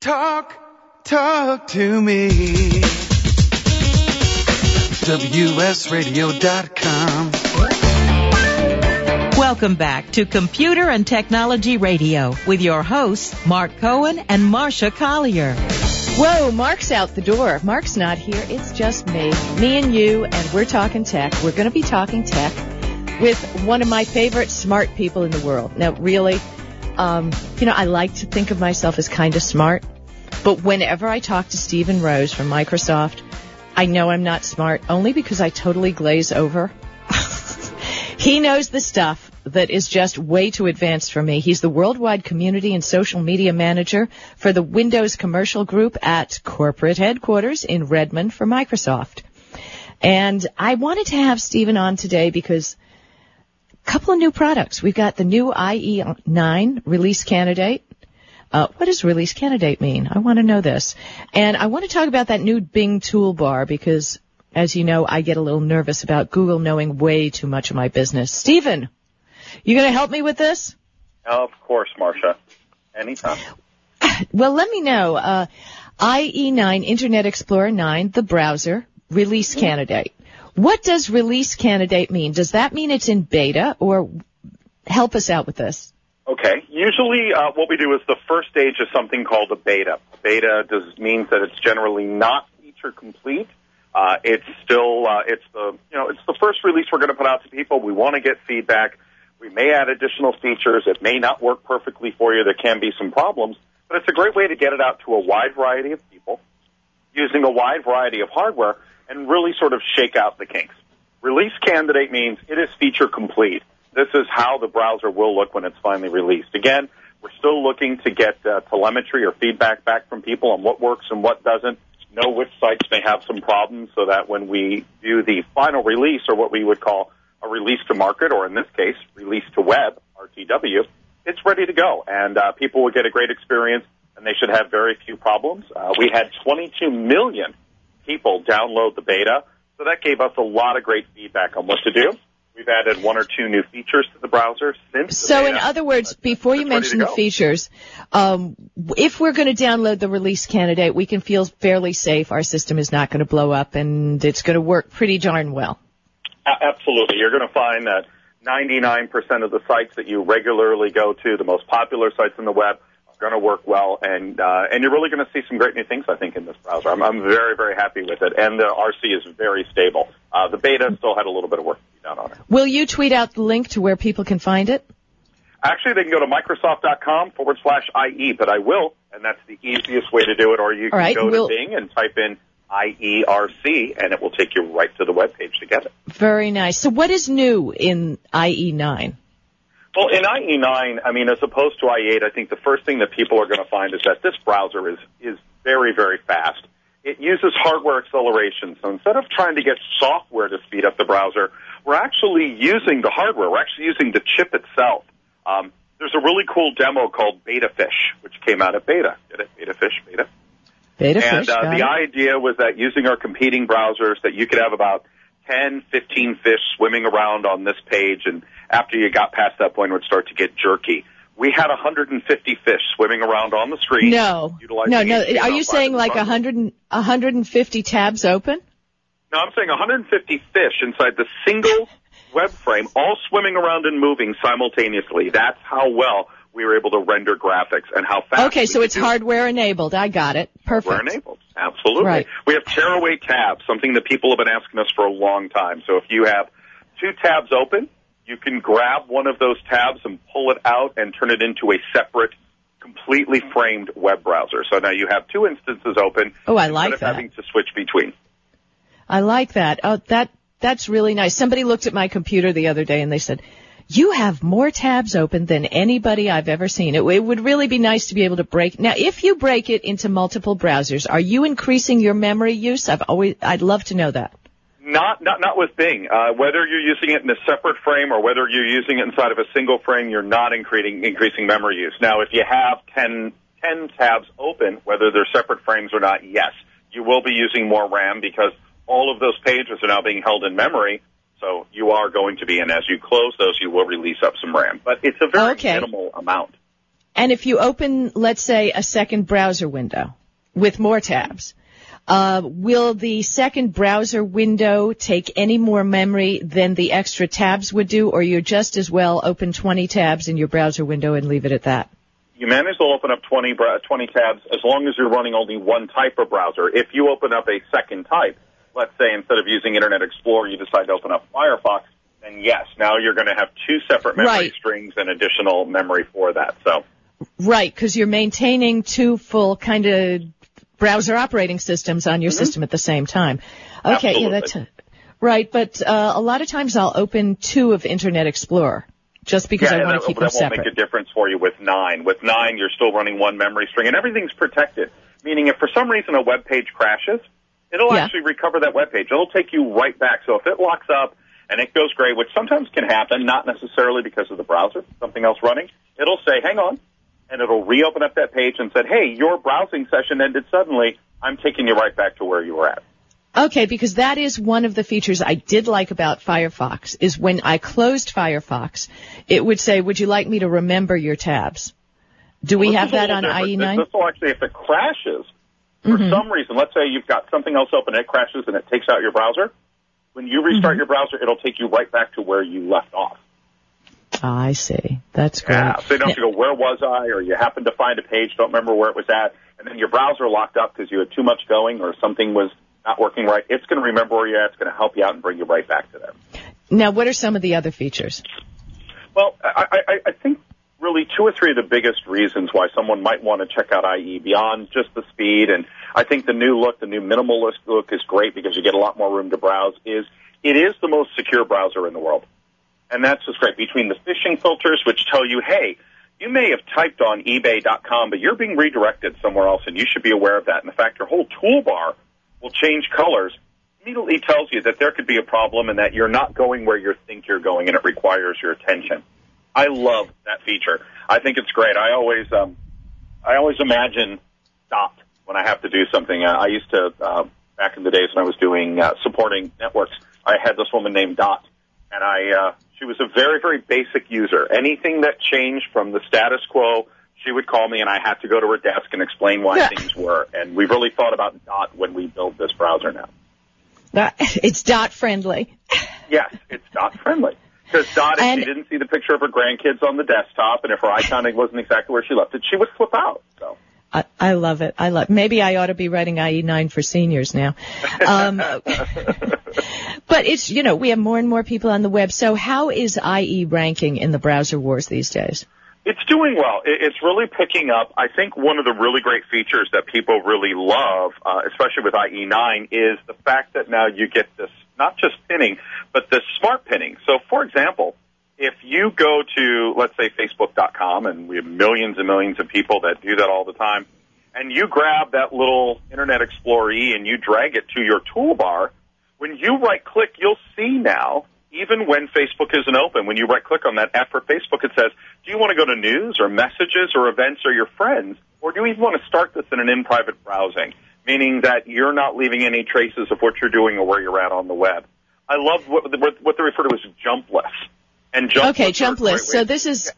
Talk to me. WSRadio.com. Welcome back to Computer and Technology Radio with your hosts, Mark Cohen and Marcia Collier. Whoa, Mark's out the door. Mark's not here. It's just me. Me and you, and we're talking tech. We're going to be talking tech with one of my favorite smart people in the world. Now, really, I like to think of myself as kind of smart, but whenever I talk to Stephen Rose from Microsoft, I know I'm not smart only because I totally glaze over. He knows the stuff that is just way too advanced for me. He's the worldwide community and social media manager for the Windows commercial group at corporate headquarters in Redmond for Microsoft. And I wanted to have Stephen on today because couple of new products. We've got the new IE9 release candidate. What does release candidate mean? I want to know this. And I want to talk about that new Bing toolbar because, as you know, I get a little nervous about Google knowing way too much of my business. Stephen, you going to help me with this? Of course, Marcia. Anytime. Well, let me know. IE9, Internet Explorer 9, the browser, release candidate. What does release candidate mean? Does that mean it's in beta, or help us out with this? Okay. Usually what we do is the first stage is something called a beta. Beta means that it's generally not feature complete. It's still it's the first release we're going to put out to people. We want to get feedback. We may add additional features. It may not work perfectly for you. There can be some problems, but it's a great way to get it out to a wide variety of people using a wide variety of hardware, and really sort of shake out the kinks. Release candidate means it is feature complete. This is how the browser will look when it's finally released. Again, we're still looking to get telemetry or feedback back from people on what works and what doesn't, know which sites may have some problems so that when we do the final release, or what we would call a release to market, or in this case, release to web, RTW, it's ready to go. And people will get a great experience, and they should have very few problems. We had 22 million people download the beta, so that gave us a lot of great feedback on what to do. We've added one or two new features to the browser since. So, in other words, before you mention the features, if we're going to download the release candidate, we can feel fairly safe. Our system is not going to blow up, and it's going to work pretty darn well. Absolutely. You're going to find that 99% of the sites that you regularly go to, the most popular sites on the web, going to work well, and you're really going to see some great new things, I think, in this browser. I'm very, very happy with it, and the RC is very stable. The beta still had a little bit of work to be done on it. Will you tweet out the link to where people can find it? Actually, they can go to Microsoft.com/IE, but I will, and that's the easiest way to do it, or you can to Bing and type in IERC, and it will take you right to the webpage to get it. Very nice. So what is new in IE9? Well, in IE9, I mean, as opposed to IE8, I think the first thing that people are going to find is that this browser is very, very fast. It uses hardware acceleration. So instead of trying to get software to speed up the browser, we're actually using the hardware. We're actually using the chip itself. There's a really cool demo called Betafish, which came out at beta. Did it? Betafish, beta? Betafish, and the idea was that using our competing browsers, that you could have about 10, 15 fish swimming around on this page, and after you got past that point, it would start to get jerky. We had 150 fish swimming around on the screen. No. Are you saying like 150 tabs open? No, I'm saying 150 fish inside the single web frame, all swimming around and moving simultaneously. That's how well we were able to render graphics and how fast. Okay, so it's hardware-enabled. I got it. Perfect. Hardware-enabled. Absolutely. Right. We have tearaway tabs, something that people have been asking us for a long time. So if you have two tabs open, you can grab one of those tabs and pull it out and turn it into a separate, completely framed web browser. So now you have two instances open. Oh, I like that. Instead of having to switch between. I like that. Oh, that's really nice. Somebody looked at my computer the other day and they said, "You have more tabs open than anybody I've ever seen." It would really be nice to be able to break. Now, if you break it into multiple browsers, are you increasing your memory use? I'd love to know that. Not with Bing. Whether you're using it in a separate frame or whether you're using it inside of a single frame, you're not increasing memory use. Now, if you have 10 tabs open, whether they're separate frames or not, yes, you will be using more RAM because all of those pages are now being held in memory. So you are going to be, and as you close those, you will release up some RAM. But it's a very minimal amount. And if you open, let's say, a second browser window with more tabs, will the second browser window take any more memory than the extra tabs would do, or you're just as well open 20 tabs in your browser window and leave it at that? You manage to open up 20 tabs as long as you're running only one type of browser. If you open up a second type, let's say instead of using Internet Explorer, you decide to open up Firefox, then yes, now you're going to have two separate memory strings and additional memory for that. So right, because you're maintaining two full kind of browser operating systems on your system at the same time. Okay, absolutely. Yeah, that's right. But a lot of times I'll open two of Internet Explorer. Just because I want to keep them separate. That won't make a difference for you with 9. With 9, you're still running one memory string, and everything's protected, meaning if for some reason a web page crashes, it'll actually recover that web page. It'll take you right back. So if it locks up and it goes gray, which sometimes can happen, not necessarily because of the browser, something else running, it'll say, hang on, and it'll reopen up that page and say, hey, your browsing session ended suddenly. I'm taking you right back to where you were at. Okay, because that is one of the features I did like about Firefox, is when I closed Firefox, it would say, would you like me to remember your tabs? Do we have that on IE9? This will actually, if it crashes, for some reason, let's say you've got something else open, it crashes and it takes out your browser. When you restart your browser, it'll take you right back to where you left off. I see. That's great. Yeah, so you don't have to go, where was I? Or you happen to find a page, don't remember where it was at, and then your browser locked up because you had too much going or something was not working right. It's going to remember where you're at. It's going to help you out and bring you right back to them. Now, what are some of the other features? Well, I think really 2 or 3 of the biggest reasons why someone might want to check out IE beyond just the speed, and I think the new look, the new minimalist look is great because you get a lot more room to browse, is it is the most secure browser in the world. And that's just great. Between the phishing filters, which tell you, hey, you may have typed on eBay.com, but you're being redirected somewhere else, and you should be aware of that. And the fact your whole toolbar will change colors, immediately tells you that there could be a problem and that you're not going where you think you're going, and it requires your attention. I love that feature. I think it's great. I always imagine stopped when I have to do something. I used to, back in the days when I was doing supporting networks, I had this woman named Dot, and she was a very, very basic user. Anything that changed from the status quo, she would call me, and I had to go to her desk and explain why things were. And we really thought about Dot when we build this browser now. It's Dot-friendly. Yes, it's Dot-friendly. Because Dot, if she didn't see the picture of her grandkids on the desktop, and if her icon wasn't exactly where she left it, she would flip out. So I love it. Maybe I ought to be writing IE9 for seniors now. But it's, you know, we have more and more people on the web. So how is IE ranking in the browser wars these days? It's doing well. It's really picking up. I think one of the really great features that people really love, especially with IE9, is the fact that now you get this, not just pinning, but this smart pinning. So, for example, if you go to, let's say, Facebook.com, and we have millions and millions of people that do that all the time, and you grab that little Internet Explorer and you drag it to your toolbar, when you right-click, you'll see now, even when Facebook isn't open, when you right-click on that app for Facebook, it says, do you want to go to news or messages or events or your friends, or do you even want to start this in an in-private browsing, meaning that you're not leaving any traces of what you're doing or where you're at on the web. I love what they refer to as jump lists. And jump lists. Okay, jump lists. So this is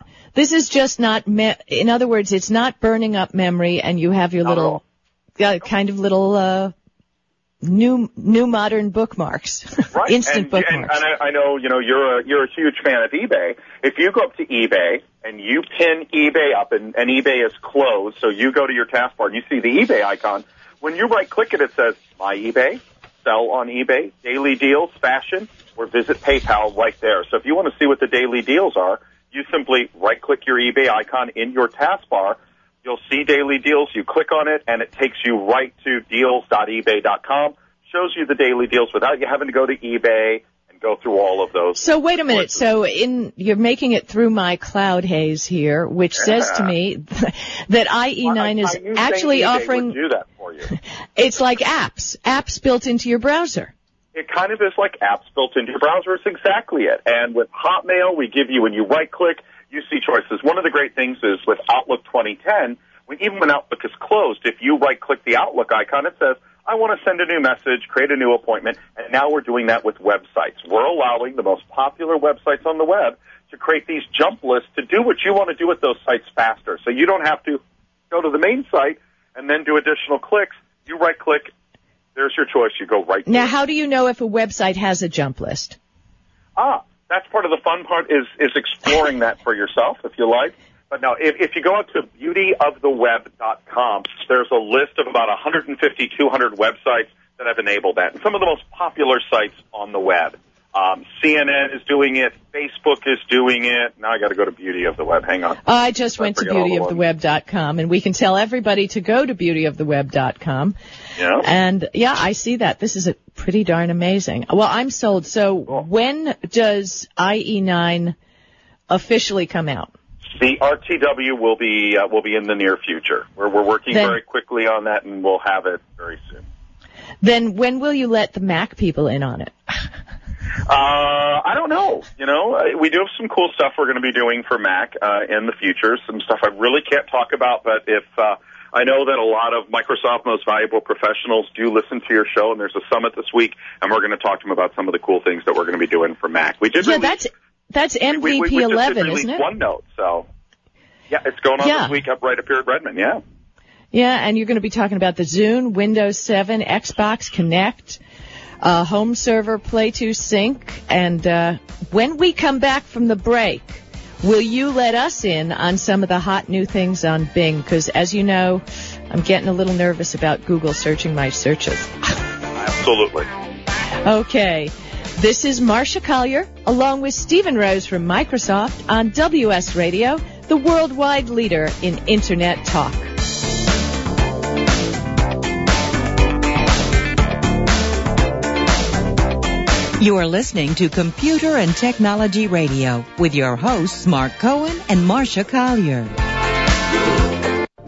just not, in other words, it's not burning up memory, and you have your little kind of little new modern bookmarks, right. Instant bookmarks. And I know you're a huge fan of eBay. If you go up to eBay and you pin eBay up, and eBay is closed, so you go to your taskbar and you see the eBay icon. When you right click it, it says My eBay, Sell on eBay, Daily Deals, Fashion, or Visit PayPal right there. So if you want to see what the daily deals are, you simply right click your eBay icon in your taskbar. You'll see Daily Deals. You click on it, and it takes you right to deals.ebay.com, shows you the daily deals without you having to go to eBay and go through all of those. So wait a minute. Courses. So you're making it through my cloud haze here, which says to me that IE9 is actually offering – do that for you. It's like apps built into your browser. It kind of is like apps built into your browser. It's exactly it. And with Hotmail, we give you, when you right-click, you see choices. One of the great things is with Outlook 2010, even when Outlook is closed, if you right-click the Outlook icon, it says, I want to send a new message, create a new appointment, and now we're doing that with websites. We're allowing the most popular websites on the web to create these jump lists to do what you want to do with those sites faster. So you don't have to go to the main site and then do additional clicks. You right-click. There's your choice. You go right. Now, how do you know if a website has a jump list? That's part of the fun part is exploring that for yourself, if you like. But no, if you go out to beautyoftheweb.com, there's a list of about 150, 200 websites that have enabled that. And some of the most popular sites on the web. CNN is doing it. Facebook is doing it. Now I got to go to Beauty of the Web. Hang on. I just went to beautyoftheweb.com, and we can tell everybody to go to beautyoftheweb.com. Yeah. And, yeah, I see that. This is a pretty darn amazing. Well, I'm sold. So cool. When does IE9 officially come out? The RTW will be in the near future. We're working very quickly on that, and we'll have it very soon. Then when will you let the Mac people in on it? I don't know. You know, we do have some cool stuff we're going to be doing for Mac in the future, some stuff I really can't talk about, but if I know that a lot of Microsoft Most Valuable Professionals do listen to your show, and there's a summit this week, and we're going to talk to them about some of the cool things that we're going to be doing for Mac. We did that's MVP11, we isn't it? OneNote, so yeah, it's going on this week up here at Redmond, Yeah, and you're going to be talking about the Zune, Windows 7, Xbox, Kinect, home server, Play to Sync, and when we come back from the break, will you let us in on some of the hot new things on Bing? Because, as you know, I'm getting a little nervous about Google searching my searches. Absolutely. Okay. This is Marcia Collier, along with Stephen Rose from Microsoft on WS Radio, the worldwide leader in Internet talk. You are listening to Computer and Technology Radio with your hosts, Mark Cohen and Marcia Collier.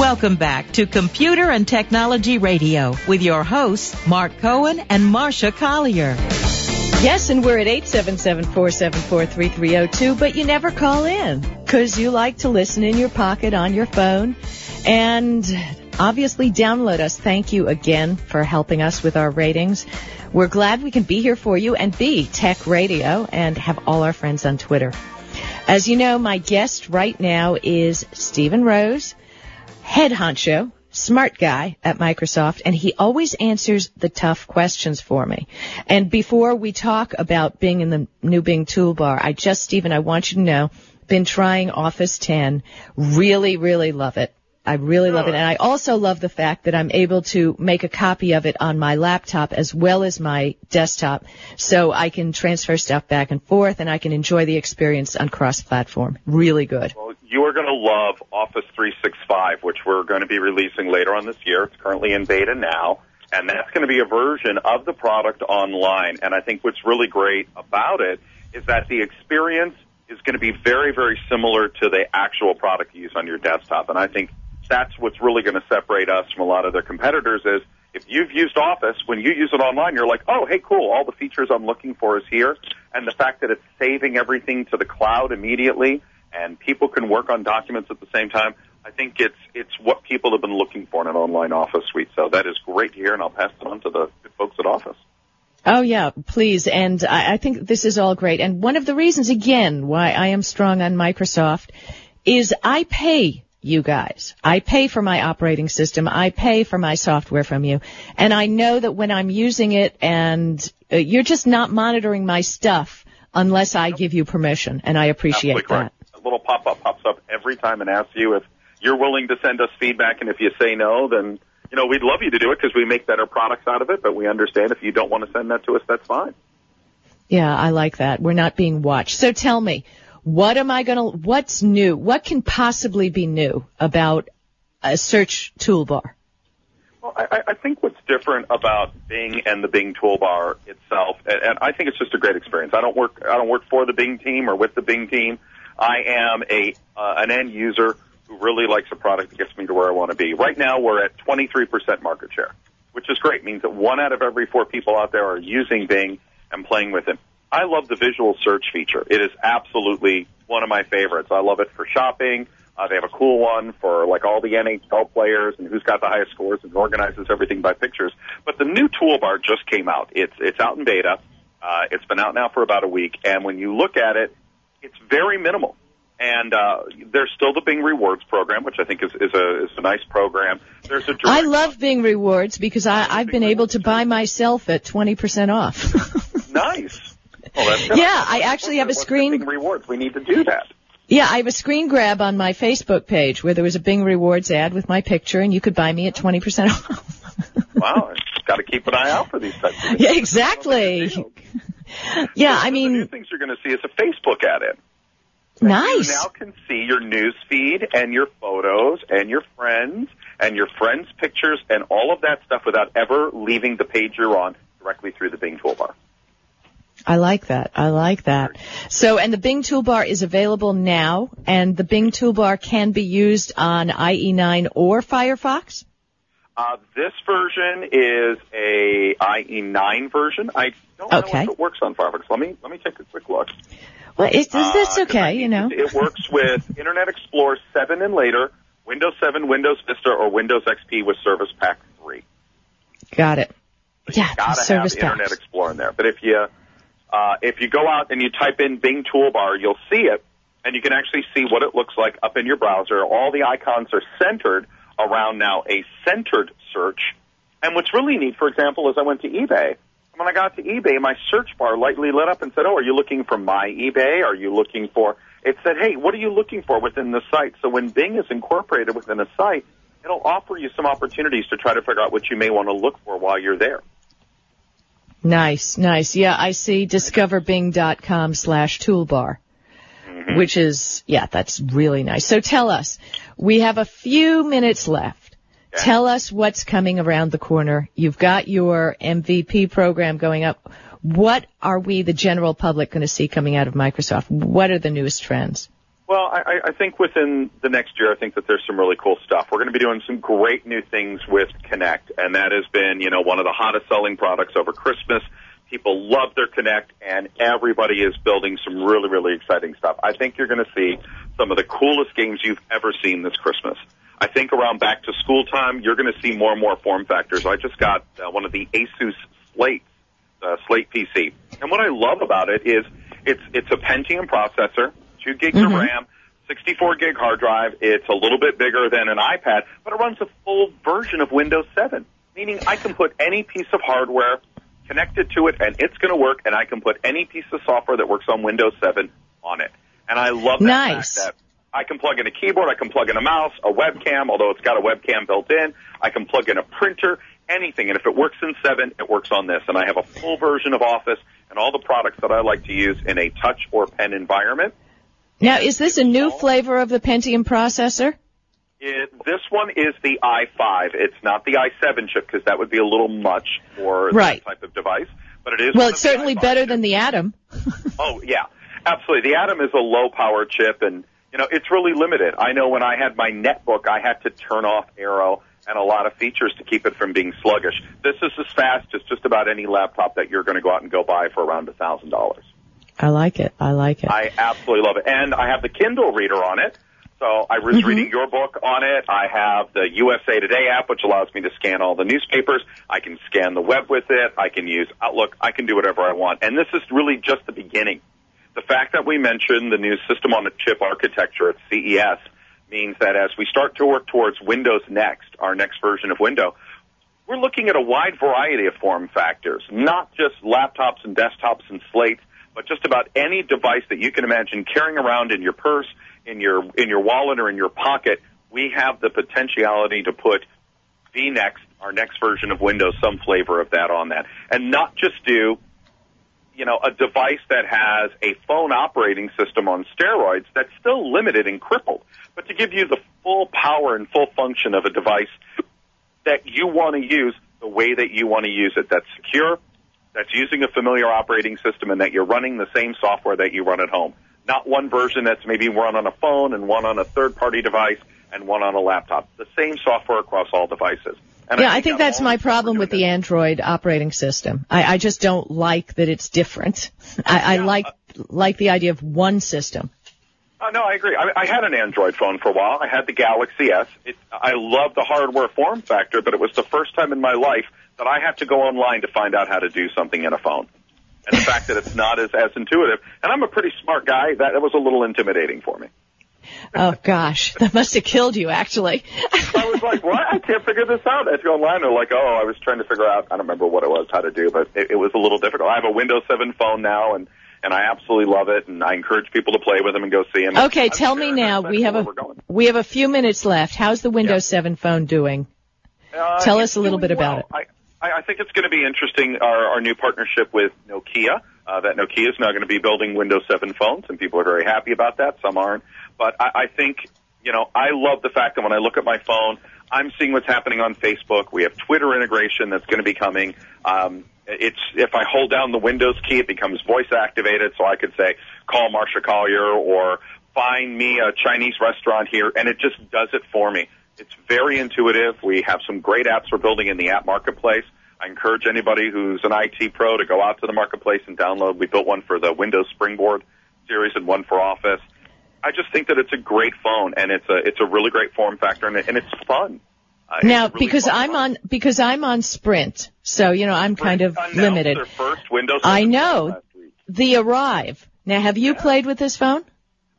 Welcome back to Computer and Technology Radio with your hosts, Mark Cohen and Marcia Collier. Yes, and we're at 877-474-3302, but you never call in because you like to listen in your pocket on your phone and obviously download us. Thank you again for helping us with our ratings. We're glad we can be here for you and be Tech Radio and have all our friends on Twitter. As you know, my guest right now is Stephen Rose, head honcho, smart guy at Microsoft, and he always answers the tough questions for me. And before we talk about Bing and the new Bing toolbar, Stephen, I want you to know, been trying Office 10. Really, really love it. I really love it. And I also love the fact that I'm able to make a copy of it on my laptop as well as my desktop, so I can transfer stuff back and forth and I can enjoy the experience on cross-platform. Really good. Well, you are going to love Office 365, which we're going to be releasing later on this year. It's currently in beta now, and that's going to be a version of the product online. And I think what's really great about it is that the experience is going to be very, very similar to the actual product you use on your desktop. And I think that's what's really going to separate us from a lot of their competitors is if you've used Office, when you use it online, you're like, oh, hey, cool, all the features I'm looking for is here. And the fact that it's saving everything to the cloud immediately and people can work on documents at the same time, I think it's what people have been looking for in an online Office suite. So that is great to hear, and I'll pass it on to the folks at Office. Oh, yeah, please. And I think this is all great. And one of the reasons, again, why I am strong on Microsoft is I pay you guys. I pay for my operating system. I pay for my software from you. And I know that when I'm using it and you're just not monitoring my stuff unless I give you permission, and I appreciate that. A little pop-up pops up every time and asks you if you're willing to send us feedback, and if you say no, then, you know, we'd love you to do it because we make better products out of it, but we understand if you don't want to send that to us, that's fine. Yeah, I like that. We're not being watched. So tell me, what's new? What can possibly be new about a search toolbar? Well, I think what's different about Bing and the Bing toolbar itself, and I think it's just a great experience. I don't work for the Bing team or with the Bing team. I am an end user who really likes a product that gets me to where I want to be. Right now, we're at 23% market share, which is great. It means that 1 out of every 4 people out there are using Bing and playing with it. I love the visual search feature. It is absolutely one of my favorites. I love it for shopping. They have a cool one for, like, all the NHL players and who's got the highest scores, and organizes everything by pictures. But the new toolbar just came out. It's out in beta. It's been out now for about a week. And when you look at it, it's very minimal. And there's still the Bing Rewards program, which I think is a nice program. There's a I love Bing Rewards because I've been able to buy myself at 20% off. Nice. Well, yeah, I actually have a screen. Rewards. We need to do that. Yeah, I have a screen grab on my Facebook page where there was a Bing Rewards ad with my picture, and you could buy me at 20% off. Wow, got to keep an eye out for these types of things. Yeah, exactly. Yeah, I mean, the new things you're going to see is a Facebook ad in. Nice. You now can see your news feed and your photos and your friends' pictures and all of that stuff without ever leaving the page you're on, directly through the Bing toolbar. I like that. I like that. So, and the Bing toolbar is available now, and the Bing toolbar can be used on IE9 or Firefox? This version is a IE9 version. I don't know if it works on Firefox. Let me take a quick look. Well, that's okay, you know. It works with Internet Explorer 7 and later, Windows 7, Windows Vista, or Windows XP with Service Pack 3. Got it. So yeah, gotta Service Pack. Internet Explorer in there. But if you go out and you type in Bing toolbar, you'll see it, and you can actually see what it looks like up in your browser. All the icons are centered around now a centered search. And what's really neat, for example, is I went to eBay. When I got to eBay, my search bar lightly lit up and said, oh, are you looking for my eBay? Are you looking for... It said, hey, what are you looking for within the site? So when Bing is incorporated within a site, it'll offer you some opportunities to try to figure out what you may want to look for while you're there. Nice, nice. Yeah, I see discoverbing.com/toolbar, which is, yeah, that's really nice. So tell us, we have a few minutes left. Okay. Tell us what's coming around the corner. You've got your MVP program going up. What are we, the general public, going to see coming out of Microsoft? What are the newest trends? Well, I think within the next year, I think that there's some really cool stuff. We're going to be doing some great new things with Kinect, and that has been, you know, one of the hottest selling products over Christmas. People love their Kinect, and everybody is building some really, really exciting stuff. I think you're going to see some of the coolest games you've ever seen this Christmas. I think around back to school time, you're going to see more and more form factors. I just got one of the Asus Slate PC, and what I love about it is it's a Pentium processor. 2 gigs of RAM, 64 gig hard drive. It's a little bit bigger than an iPad, but it runs a full version of Windows 7, meaning I can put any piece of hardware connected to it, and it's going to work, and I can put any piece of software that works on Windows 7 on it. And I love that fact that I can plug in a keyboard, I can plug in a mouse, a webcam, although it's got a webcam built in. I can plug in a printer, anything. And if it works in 7, it works on this. And I have a full version of Office and all the products that I like to use in a touch or pen environment. Now, is this a new flavor of the Pentium processor? This one is the i5. It's not the i7 chip, because that would be a little much for that type of device. But it is. Well, it's certainly better than the Atom. Oh, yeah, absolutely. The Atom is a low-power chip, and you know it's really limited. I know when I had my netbook, I had to turn off Aero and a lot of features to keep it from being sluggish. This is as fast as just about any laptop that you're going to go out and go buy for around $1,000. I like it. I like it. I absolutely love it. And I have the Kindle reader on it. So I was reading your book on it. I have the USA Today app, which allows me to scan all the newspapers. I can scan the web with it. I can use Outlook. I can do whatever I want. And this is really just the beginning. The fact that we mentioned the new system on a chip architecture at CES means that as we start to work towards Windows Next, our next version of Windows, we're looking at a wide variety of form factors, not just laptops and desktops and slates, but just about any device that you can imagine carrying around in your purse, in your wallet, or in your pocket. We have the potentiality to put the next, our next version of Windows, some flavor of that on that. And not just do, you know, a device that has a phone operating system on steroids that's still limited and crippled, but to give you the full power and full function of a device that you want to use the way that you want to use it, that's secure, that's using a familiar operating system, and that you're running the same software that you run at home. Not one version that's maybe run on a phone and one on a third-party device and one on a laptop. The same software across all devices. And yeah, I think that's my problem with the Android operating system. I just don't like that it's different. I like the idea of one system. No, I agree. I had an Android phone for a while. I had the Galaxy S. I love the hardware form factor, but it was the first time in my life that I have to go online to find out how to do something in a phone. And the fact that it's not as intuitive. And I'm a pretty smart guy. That was a little intimidating for me. Oh, gosh. That must have killed you, actually. I was like, what? I can't figure this out. I had to go online. They're like, oh, I was trying to figure out, I don't remember what it was, how to do, but it was a little difficult. I have a Windows 7 phone now, and I absolutely love it, and I encourage people to play with them and go see them. Okay, tell me now. We have a few minutes left. How's the Windows 7 phone doing? Tell us a little bit about it. I think it's going to be interesting, our new partnership with Nokia, that Nokia is now going to be building Windows 7 phones, and people are very happy about that. Some aren't. But I think, you know, I love the fact that when I look at my phone, I'm seeing what's happening on Facebook. We have Twitter integration that's going to be coming. If I hold down the Windows key, it becomes voice activated, so I could say, call Marsha Collier or find me a Chinese restaurant here, and it just does it for me. It's very intuitive. We have some great apps we're building in the app marketplace. I encourage anybody who's an IT pro to go out to the marketplace and download. We built one for the Windows Springboard series and one for Office. I just think that it's a great phone, and it's a really great form factor, and it's fun. Because I'm on Sprint, so you know I'm kind of limited. Their first Windows I know the Arrive. Now, have you played with this phone?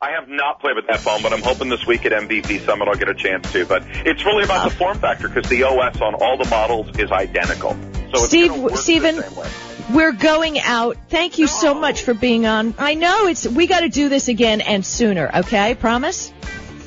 I have not played with that phone, but I'm hoping this week at MVP Summit I'll get a chance to. But it's really about the form factor, because the OS on all the models is identical. So Stephen, we're going out. Thank you so much for being on. I know we got to do this again and sooner. Okay, promise.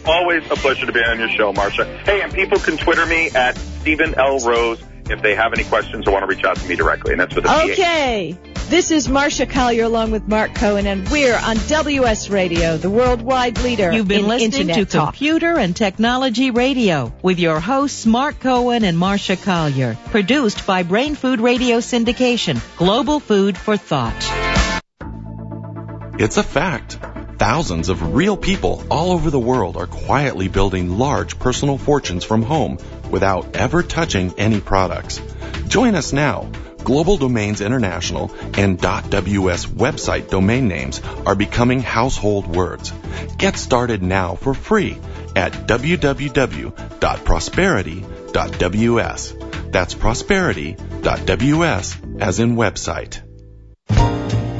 Always a pleasure to be on your show, Marsha. Hey, and people can Twitter me at Stephen L. Rose if they have any questions or want to reach out to me directly. And that's for the PA. Okay. This is Marsha Collier along with Mark Cohen, and we're on WS Radio, the worldwide leader in Internet talk. You've been listening to Computer and Technology Radio with your hosts Mark Cohen and Marsha Collier. Produced by Brain Food Radio Syndication, global food for thought. It's a fact. Thousands of real people all over the world are quietly building large personal fortunes from home without ever touching any products. Join us now. Global Domains International and .ws website domain names are becoming household words. Get started now for free at www.prosperity.ws. That's prosperity.ws as in website.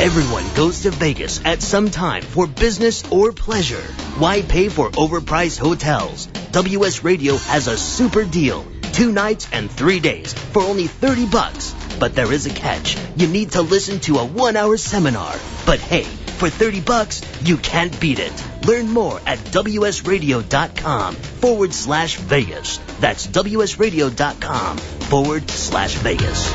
Everyone goes to Vegas at some time for business or pleasure. Why pay for overpriced hotels? WS Radio has a super deal. 2 nights and 3 days for only $30. But there is a catch. You need to listen to a 1-hour seminar. But hey, for $30, you can't beat it. Learn more at wsradio.com/Vegas. That's wsradio.com/Vegas.